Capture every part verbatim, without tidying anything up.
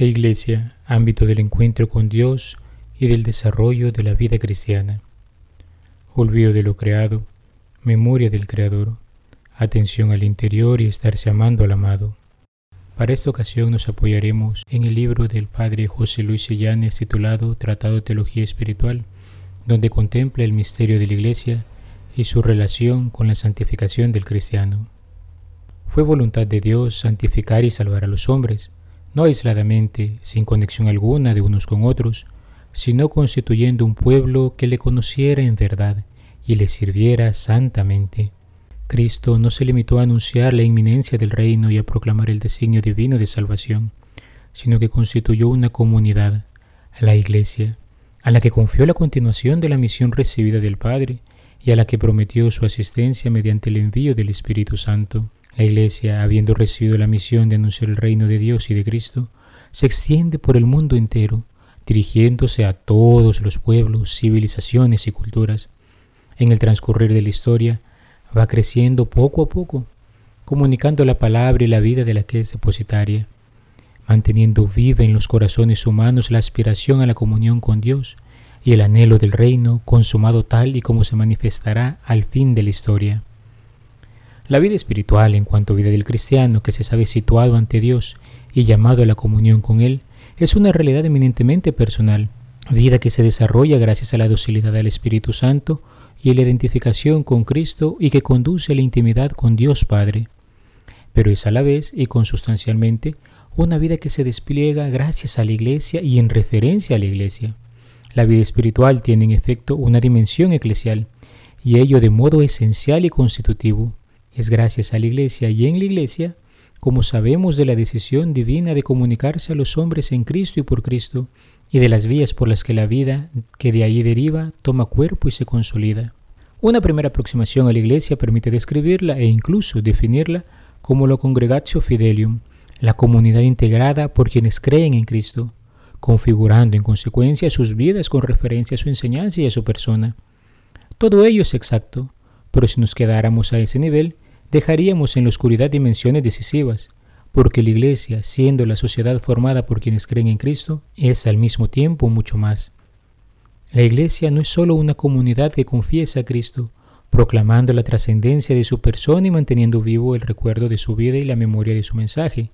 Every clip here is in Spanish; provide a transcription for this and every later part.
La Iglesia, ámbito del encuentro con Dios y del desarrollo de la vida cristiana. Olvido de lo creado, memoria del Creador, atención al interior y estarse amando al amado. Para esta ocasión nos apoyaremos en el libro del Padre José Luis Sillanes titulado Tratado de Teología Espiritual, donde contempla el misterio de la Iglesia y su relación con la santificación del cristiano. Fue voluntad de Dios santificar y salvar a los hombres, no aisladamente, sin conexión alguna de unos con otros, sino constituyendo un pueblo que le conociera en verdad y le sirviera santamente. Cristo no se limitó a anunciar la inminencia del reino y a proclamar el designio divino de salvación, sino que constituyó una comunidad, la Iglesia, a la que confió la continuación de la misión recibida del Padre y a la que prometió su asistencia mediante el envío del Espíritu Santo. La Iglesia, habiendo recibido la misión de anunciar el reino de Dios y de Cristo, se extiende por el mundo entero, dirigiéndose a todos los pueblos, civilizaciones y culturas. En el transcurrir de la historia, va creciendo poco a poco, comunicando la palabra y la vida de la que es depositaria, manteniendo viva en los corazones humanos la aspiración a la comunión con Dios y el anhelo del reino consumado tal y como se manifestará al fin de la historia. La vida espiritual, en cuanto a vida del cristiano que se sabe situado ante Dios y llamado a la comunión con Él, es una realidad eminentemente personal, vida que se desarrolla gracias a la docilidad al Espíritu Santo y a la identificación con Cristo y que conduce a la intimidad con Dios Padre. Pero es a la vez y consustancialmente una vida que se despliega gracias a la Iglesia y en referencia a la Iglesia. La vida espiritual tiene en efecto una dimensión eclesial y ello de modo esencial y constitutivo. Es gracias a la Iglesia y en la Iglesia, como sabemos de la decisión divina de comunicarse a los hombres en Cristo y por Cristo, y de las vías por las que la vida que de ahí deriva toma cuerpo y se consolida. Una primera aproximación a la Iglesia permite describirla e incluso definirla como la Congregatio Fidelium, la comunidad integrada por quienes creen en Cristo, configurando en consecuencia sus vidas con referencia a su enseñanza y a su persona. Todo ello es exacto, pero si nos quedáramos a ese nivel, dejaríamos en la oscuridad dimensiones decisivas, porque la Iglesia, siendo la sociedad formada por quienes creen en Cristo, es al mismo tiempo mucho más. La Iglesia no es solo una comunidad que confiesa a Cristo, proclamando la trascendencia de su persona y manteniendo vivo el recuerdo de su vida y la memoria de su mensaje,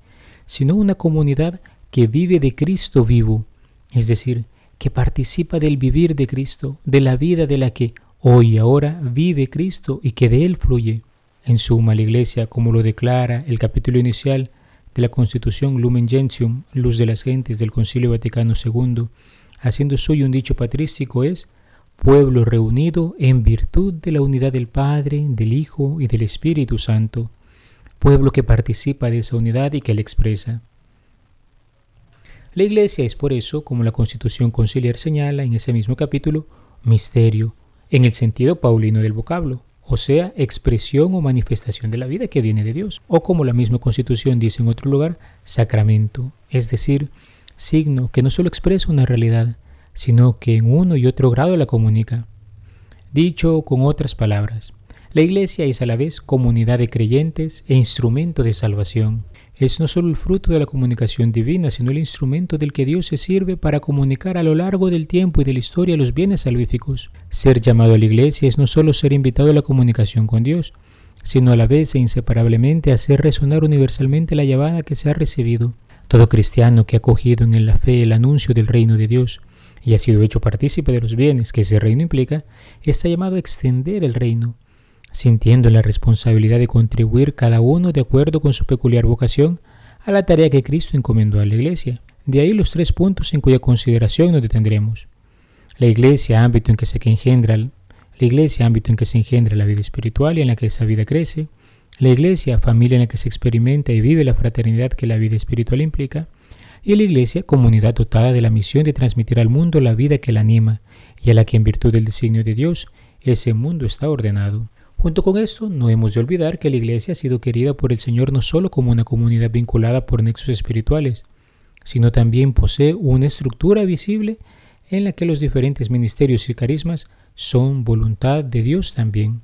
sino una comunidad que vive de Cristo vivo, es decir, que participa del vivir de Cristo, de la vida de la que hoy y ahora vive Cristo y que de Él fluye. En suma, la Iglesia, como lo declara el capítulo inicial de la Constitución Lumen Gentium, Luz de las Gentes del Concilio Vaticano segundo, haciendo suyo un dicho patrístico, es pueblo reunido en virtud de la unidad del Padre, del Hijo y del Espíritu Santo, pueblo que participa de esa unidad y que la expresa. La Iglesia es por eso, como la Constitución Conciliar señala en ese mismo capítulo, misterio, en el sentido paulino del vocablo, o sea, expresión o manifestación de la vida que viene de Dios, o como la misma Constitución dice en otro lugar, sacramento, es decir, signo que no solo expresa una realidad, sino que en uno y otro grado la comunica. Dicho con otras palabras, la Iglesia es a la vez comunidad de creyentes e instrumento de salvación. Es no solo el fruto de la comunicación divina, sino el instrumento del que Dios se sirve para comunicar a lo largo del tiempo y de la historia los bienes salvíficos. Ser llamado a la Iglesia es no solo ser invitado a la comunicación con Dios, sino a la vez e inseparablemente hacer resonar universalmente la llamada que se ha recibido. Todo cristiano que ha acogido en la fe el anuncio del reino de Dios y ha sido hecho partícipe de los bienes que ese reino implica, está llamado a extender el reino, sintiendo la responsabilidad de contribuir cada uno de acuerdo con su peculiar vocación a la tarea que Cristo encomendó a la Iglesia. De ahí los tres puntos en cuya consideración nos detendremos. La Iglesia, ámbito en que se engendra, la Iglesia, ámbito en que se engendra la vida espiritual y en la que esa vida crece. La Iglesia, familia en la que se experimenta y vive la fraternidad que la vida espiritual implica. Y la Iglesia, comunidad dotada de la misión de transmitir al mundo la vida que la anima y a la que en virtud del designio de Dios ese mundo está ordenado. Junto con esto, no hemos de olvidar que la Iglesia ha sido querida por el Señor no solo como una comunidad vinculada por nexos espirituales, sino también posee una estructura visible en la que los diferentes ministerios y carismas son voluntad de Dios también.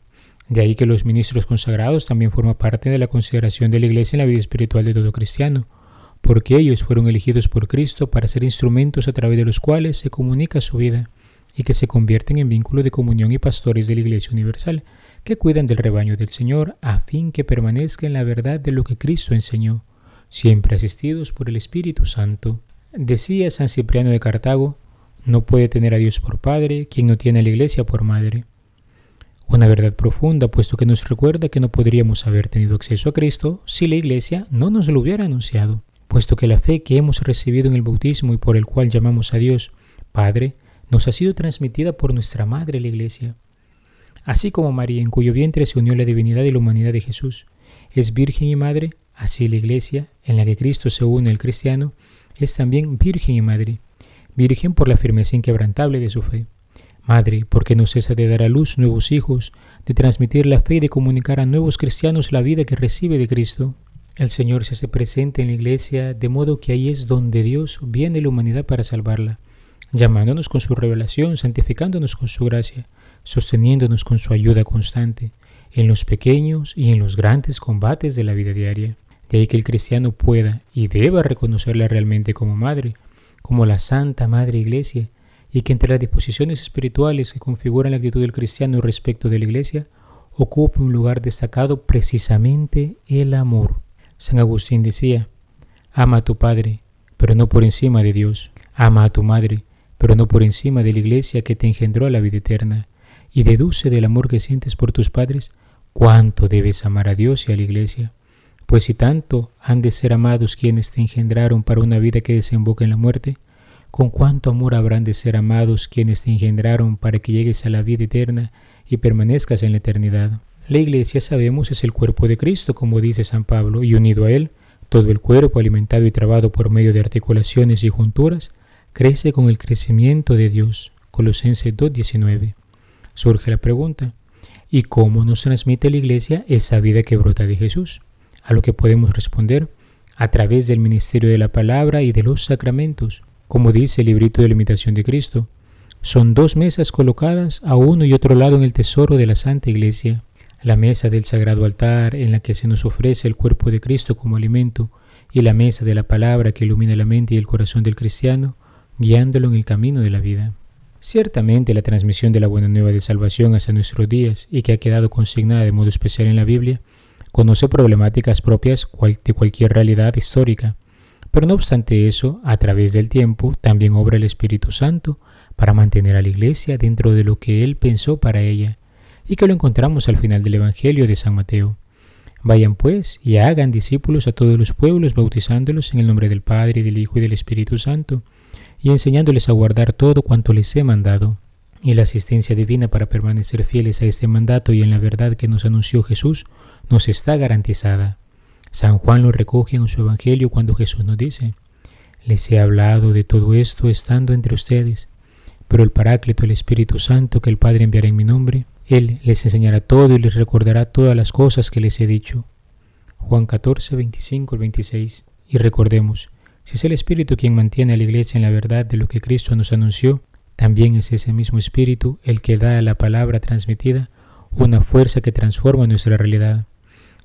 De ahí que los ministros consagrados también forman parte de la consideración de la Iglesia en la vida espiritual de todo cristiano, porque ellos fueron elegidos por Cristo para ser instrumentos a través de los cuales se comunica su vida y que se convierten en vínculo de comunión y pastores de la Iglesia Universal, que cuidan del rebaño del Señor a fin que permanezca en la verdad de lo que Cristo enseñó, siempre asistidos por el Espíritu Santo. Decía San Cipriano de Cartago, no puede tener a Dios por Padre quien no tiene a la Iglesia por Madre. Una verdad profunda, puesto que nos recuerda que no podríamos haber tenido acceso a Cristo si la Iglesia no nos lo hubiera anunciado, puesto que la fe que hemos recibido en el bautismo y por el cual llamamos a Dios Padre, nos ha sido transmitida por nuestra Madre la Iglesia. Así como María, en cuyo vientre se unió la divinidad y la humanidad de Jesús, es Virgen y Madre, así la Iglesia, en la que Cristo se une al cristiano, es también Virgen y Madre, Virgen por la firmeza inquebrantable de su fe, Madre porque no cesa de dar a luz nuevos hijos, de transmitir la fe y de comunicar a nuevos cristianos la vida que recibe de Cristo. El Señor se hace presente en la Iglesia, de modo que ahí es donde Dios viene a la humanidad para salvarla, llamándonos con su revelación, santificándonos con su gracia, sosteniéndonos con su ayuda constante, en los pequeños y en los grandes combates de la vida diaria. De ahí que el cristiano pueda y deba reconocerla realmente como Madre, como la Santa Madre Iglesia, y que entre las disposiciones espirituales que configuran la actitud del cristiano respecto de la Iglesia, ocupe un lugar destacado precisamente el amor. San Agustín decía, ama a tu Padre, pero no por encima de Dios. Ama a tu Madre, pero no por encima de la Iglesia que te engendró a la vida eterna, y deduce del amor que sientes por tus padres cuánto debes amar a Dios y a la Iglesia, pues si tanto han de ser amados quienes te engendraron para una vida que desemboca en la muerte, con cuánto amor habrán de ser amados quienes te engendraron para que llegues a la vida eterna y permanezcas en la eternidad. La Iglesia, sabemos, es el cuerpo de Cristo, como dice San Pablo, y unido a él, todo el cuerpo alimentado y trabado por medio de articulaciones y junturas, crece con el crecimiento de Dios. Colosenses dos diecinueve. Surge la pregunta, ¿y cómo nos transmite la Iglesia esa vida que brota de Jesús? A lo que podemos responder, a través del ministerio de la palabra y de los sacramentos, como dice el librito de la imitación de Cristo. Son dos mesas colocadas a uno y otro lado en el tesoro de la Santa Iglesia. La mesa del sagrado altar en la que se nos ofrece el cuerpo de Cristo como alimento y la mesa de la palabra que ilumina la mente y el corazón del cristiano, guiándolo en el camino de la vida. Ciertamente la transmisión de la buena nueva de salvación hasta nuestros días y que ha quedado consignada de modo especial en la Biblia, conoce problemáticas propias de cualquier realidad histórica, pero no obstante eso, a través del tiempo también obra el Espíritu Santo para mantener a la Iglesia dentro de lo que Él pensó para ella, y que lo encontramos al final del Evangelio de San Mateo. Vayan pues y hagan discípulos a todos los pueblos, bautizándolos en el nombre del Padre, y del Hijo y del Espíritu Santo, y enseñándoles a guardar todo cuanto les he mandado. Y la asistencia divina para permanecer fieles a este mandato y en la verdad que nos anunció Jesús nos está garantizada. San Juan lo recoge en su Evangelio cuando Jesús nos dice, «Les he hablado de todo esto estando entre ustedes, pero el Paráclito, el Espíritu Santo, que el Padre enviará en mi nombre, Él les enseñará todo y les recordará todas las cosas que les he dicho». Juan catorce, veinticinco al veintiséis. Y recordemos, si es el Espíritu quien mantiene a la Iglesia en la verdad de lo que Cristo nos anunció, también es ese mismo Espíritu el que da a la palabra transmitida una fuerza que transforma nuestra realidad.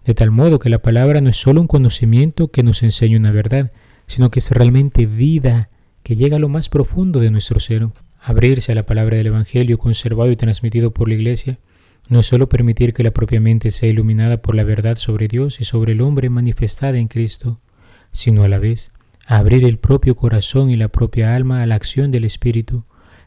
De tal modo que la palabra no es solo un conocimiento que nos enseña una verdad, sino que es realmente vida que llega a lo más profundo de nuestro ser. Abrirse a la palabra del Evangelio conservado y transmitido por la Iglesia no es solo permitir que la propia mente sea iluminada por la verdad sobre Dios y sobre el hombre manifestada en Cristo, sino a la vez abrir el propio corazón y la propia alma a la acción del Espíritu,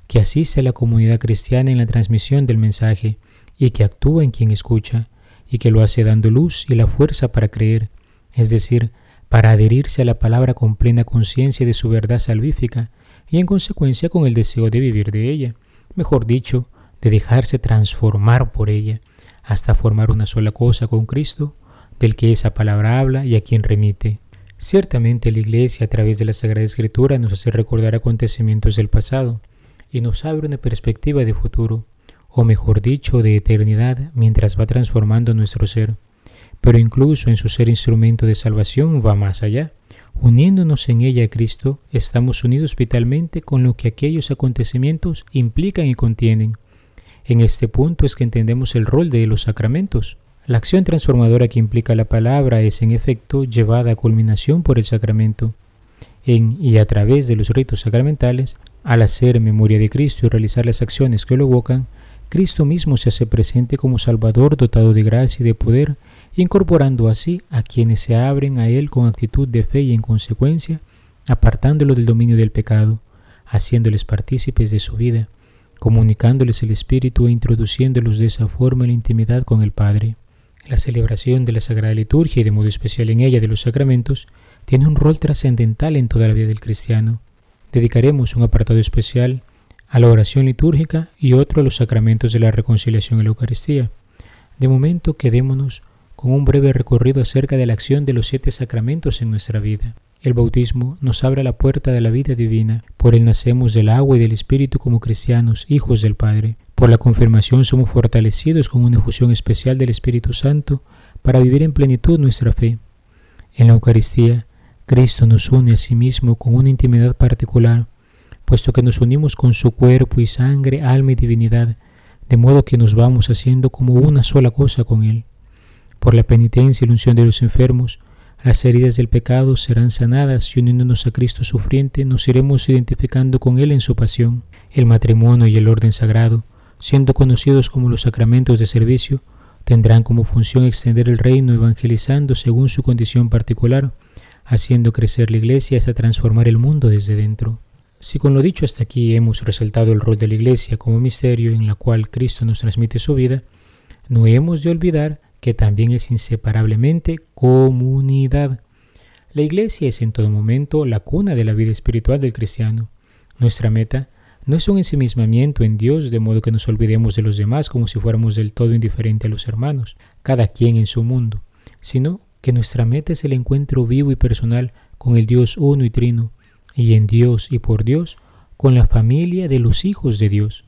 que asiste a la comunidad cristiana en la transmisión del mensaje y que actúa en quien escucha, y que lo hace dando luz y la fuerza para creer, es decir, para adherirse a la palabra con plena conciencia de su verdad salvífica y en consecuencia con el deseo de vivir de ella, mejor dicho, de dejarse transformar por ella, hasta formar una sola cosa con Cristo, del que esa palabra habla y a quien remite. Ciertamente la Iglesia, a través de la Sagrada Escritura, nos hace recordar acontecimientos del pasado y nos abre una perspectiva de futuro, o mejor dicho, de eternidad, mientras va transformando nuestro ser. Pero incluso en su ser instrumento de salvación va más allá. Uniéndonos en ella a Cristo, estamos unidos vitalmente con lo que aquellos acontecimientos implican y contienen. En este punto es que entendemos el rol de los sacramentos. La acción transformadora que implica la palabra es, en efecto, llevada a culminación por el sacramento, en y a través de los ritos sacramentales. Al hacer memoria de Cristo y realizar las acciones que lo evocan, Cristo mismo se hace presente como Salvador dotado de gracia y de poder, incorporando así a quienes se abren a Él con actitud de fe y, en consecuencia, apartándolo del dominio del pecado, haciéndoles partícipes de su vida, comunicándoles el Espíritu e introduciéndolos de esa forma en la intimidad con el Padre. La celebración de la Sagrada Liturgia, y de modo especial en ella de los sacramentos, tiene un rol trascendental en toda la vida del cristiano. Dedicaremos un apartado especial a la oración litúrgica y otro a los sacramentos de la reconciliación y la Eucaristía. De momento, quedémonos con un breve recorrido acerca de la acción de los siete sacramentos en nuestra vida. El bautismo nos abre la puerta de la vida divina. Por él nacemos del agua y del Espíritu como cristianos, hijos del Padre. Por la confirmación somos fortalecidos con una efusión especial del Espíritu Santo para vivir en plenitud nuestra fe. En la Eucaristía, Cristo nos une a sí mismo con una intimidad particular, puesto que nos unimos con su cuerpo y sangre, alma y divinidad, de modo que nos vamos haciendo como una sola cosa con Él. Por la penitencia y la unción de los enfermos, las heridas del pecado serán sanadas y, uniéndonos a Cristo sufriente, nos iremos identificando con Él en su pasión. El matrimonio y el orden sagrado, siendo conocidos como los sacramentos de servicio, tendrán como función extender el reino evangelizando según su condición particular, haciendo crecer la Iglesia hasta transformar el mundo desde dentro. Si con lo dicho hasta aquí hemos resaltado el rol de la Iglesia como misterio en la cual Cristo nos transmite su vida, no hemos de olvidar que también es inseparablemente comunidad. La Iglesia es en todo momento la cuna de la vida espiritual del cristiano. Nuestra meta no es un ensimismamiento en Dios, de modo que nos olvidemos de los demás como si fuéramos del todo indiferente a los hermanos, cada quien en su mundo, sino que nuestra meta es el encuentro vivo y personal con el Dios uno y trino, y en Dios y por Dios, con la familia de los hijos de Dios.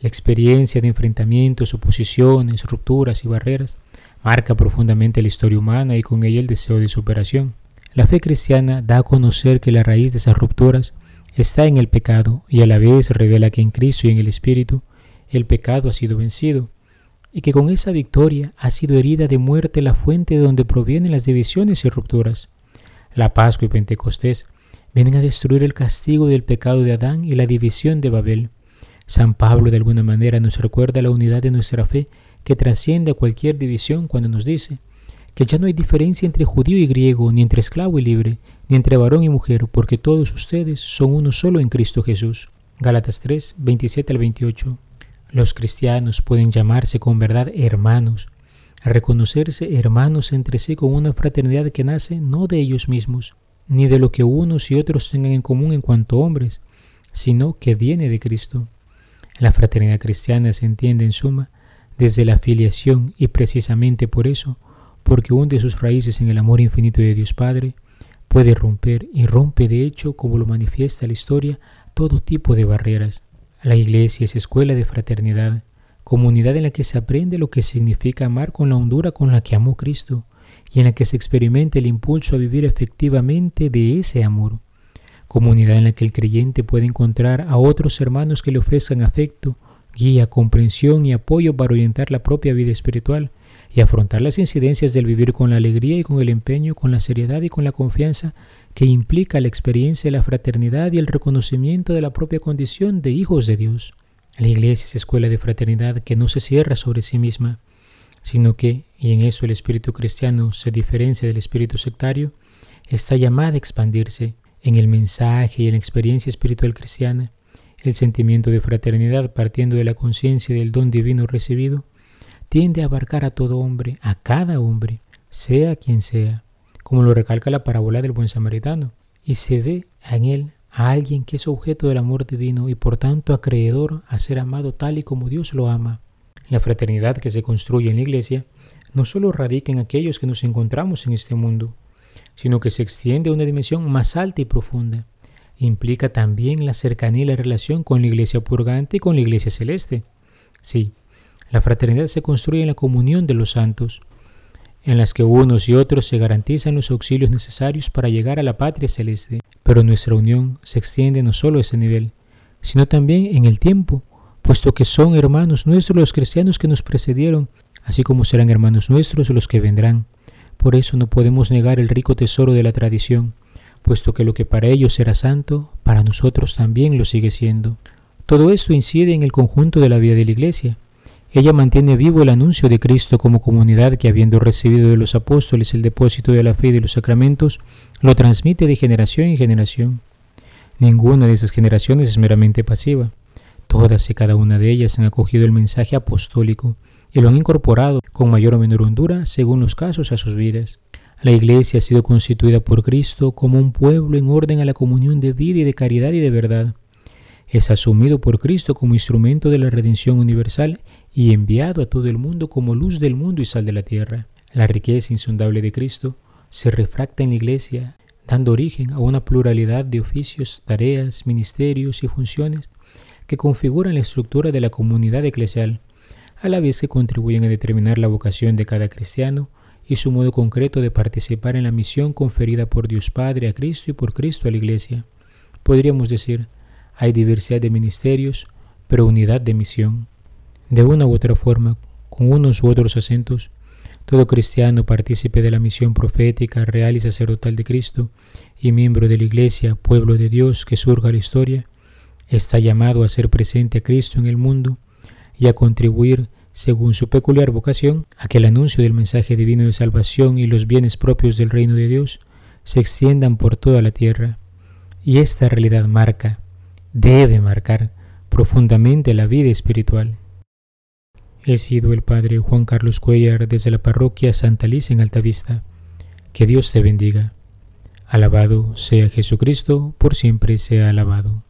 La experiencia de enfrentamientos, oposiciones, rupturas y barreras marca profundamente la historia humana y con ella el deseo de superación. La fe cristiana da a conocer que la raíz de esas rupturas está en el pecado y a la vez revela que en Cristo y en el Espíritu el pecado ha sido vencido, y que con esa victoria ha sido herida de muerte la fuente de donde provienen las divisiones y rupturas. La Pascua y Pentecostés vienen a destruir el castigo del pecado de Adán y la división de Babel. San Pablo de alguna manera nos recuerda la unidad de nuestra fe que trasciende a cualquier división cuando nos dice que ya no hay diferencia entre judío y griego, ni entre esclavo y libre, ni entre varón y mujer, porque todos ustedes son uno solo en Cristo Jesús. Gálatas tres, veintisiete al veintiocho. Los cristianos pueden llamarse con verdad hermanos, reconocerse hermanos entre sí con una fraternidad que nace no de ellos mismos, ni de lo que unos y otros tengan en común en cuanto hombres, sino que viene de Cristo. La fraternidad cristiana se entiende en suma desde la filiación y precisamente por eso, porque hunde sus raíces en el amor infinito de Dios Padre, puede romper y rompe de hecho, como lo manifiesta la historia, todo tipo de barreras. La Iglesia es escuela de fraternidad, comunidad en la que se aprende lo que significa amar con la hondura con la que amó Cristo y en la que se experimenta el impulso a vivir efectivamente de ese amor. Comunidad en la que el creyente puede encontrar a otros hermanos que le ofrezcan afecto, guía, comprensión y apoyo para orientar la propia vida espiritual y afrontar las incidencias del vivir con la alegría y con el empeño, con la seriedad y con la confianza que implica la experiencia de la fraternidad y el reconocimiento de la propia condición de hijos de Dios. La Iglesia es escuela de fraternidad que no se cierra sobre sí misma, sino que, y en eso el espíritu cristiano se diferencia del espíritu sectario, está llamada a expandirse en el mensaje y en la experiencia espiritual cristiana. El sentimiento de fraternidad, partiendo de la conciencia del don divino recibido, tiende a abarcar a todo hombre, a cada hombre, sea quien sea, como lo recalca la parábola del buen samaritano, y se ve en él a alguien que es objeto del amor divino y por tanto acreedor a ser amado tal y como Dios lo ama. La fraternidad que se construye en la Iglesia no solo radica en aquellos que nos encontramos en este mundo, sino que se extiende a una dimensión más alta y profunda. Implica también la cercanía y la relación con la Iglesia purgante y con la Iglesia celeste. Sí, la fraternidad se construye en la comunión de los santos, en las que unos y otros se garantizan los auxilios necesarios para llegar a la patria celeste. Pero nuestra unión se extiende no solo a ese nivel, sino también en el tiempo, puesto que son hermanos nuestros los cristianos que nos precedieron, así como serán hermanos nuestros los que vendrán. Por eso no podemos negar el rico tesoro de la tradición, puesto que lo que para ellos era santo, para nosotros también lo sigue siendo. Todo esto incide en el conjunto de la vida de la Iglesia. Ella mantiene vivo el anuncio de Cristo como comunidad que, habiendo recibido de los apóstoles el depósito de la fe y de los sacramentos, lo transmite de generación en generación. Ninguna de esas generaciones es meramente pasiva. Todas y cada una de ellas han acogido el mensaje apostólico y lo han incorporado con mayor o menor hondura según los casos a sus vidas. La Iglesia ha sido constituida por Cristo como un pueblo en orden a la comunión de vida y de caridad y de verdad. Es asumido por Cristo como instrumento de la redención universal y enviado a todo el mundo como luz del mundo y sal de la tierra. La riqueza insondable de Cristo se refracta en la Iglesia, dando origen a una pluralidad de oficios, tareas, ministerios y funciones que configuran la estructura de la comunidad eclesial, a la vez que contribuyen a determinar la vocación de cada cristiano y su modo concreto de participar en la misión conferida por Dios Padre a Cristo y por Cristo a la Iglesia. Podríamos decir, hay diversidad de ministerios, pero unidad de misión. De una u otra forma, con unos u otros acentos, todo cristiano partícipe de la misión profética, real y sacerdotal de Cristo y miembro de la Iglesia, pueblo de Dios que surja la historia, está llamado a ser presente a Cristo en el mundo y a contribuir, según su peculiar vocación, a que el anuncio del mensaje divino de salvación y los bienes propios del reino de Dios se extiendan por toda la tierra. Y esta realidad marca, debe marcar, profundamente la vida espiritual. He sido el padre Juan Carlos Cuellar desde la parroquia Santa Liz en Altavista. Que Dios te bendiga. Alabado sea Jesucristo, por siempre sea alabado.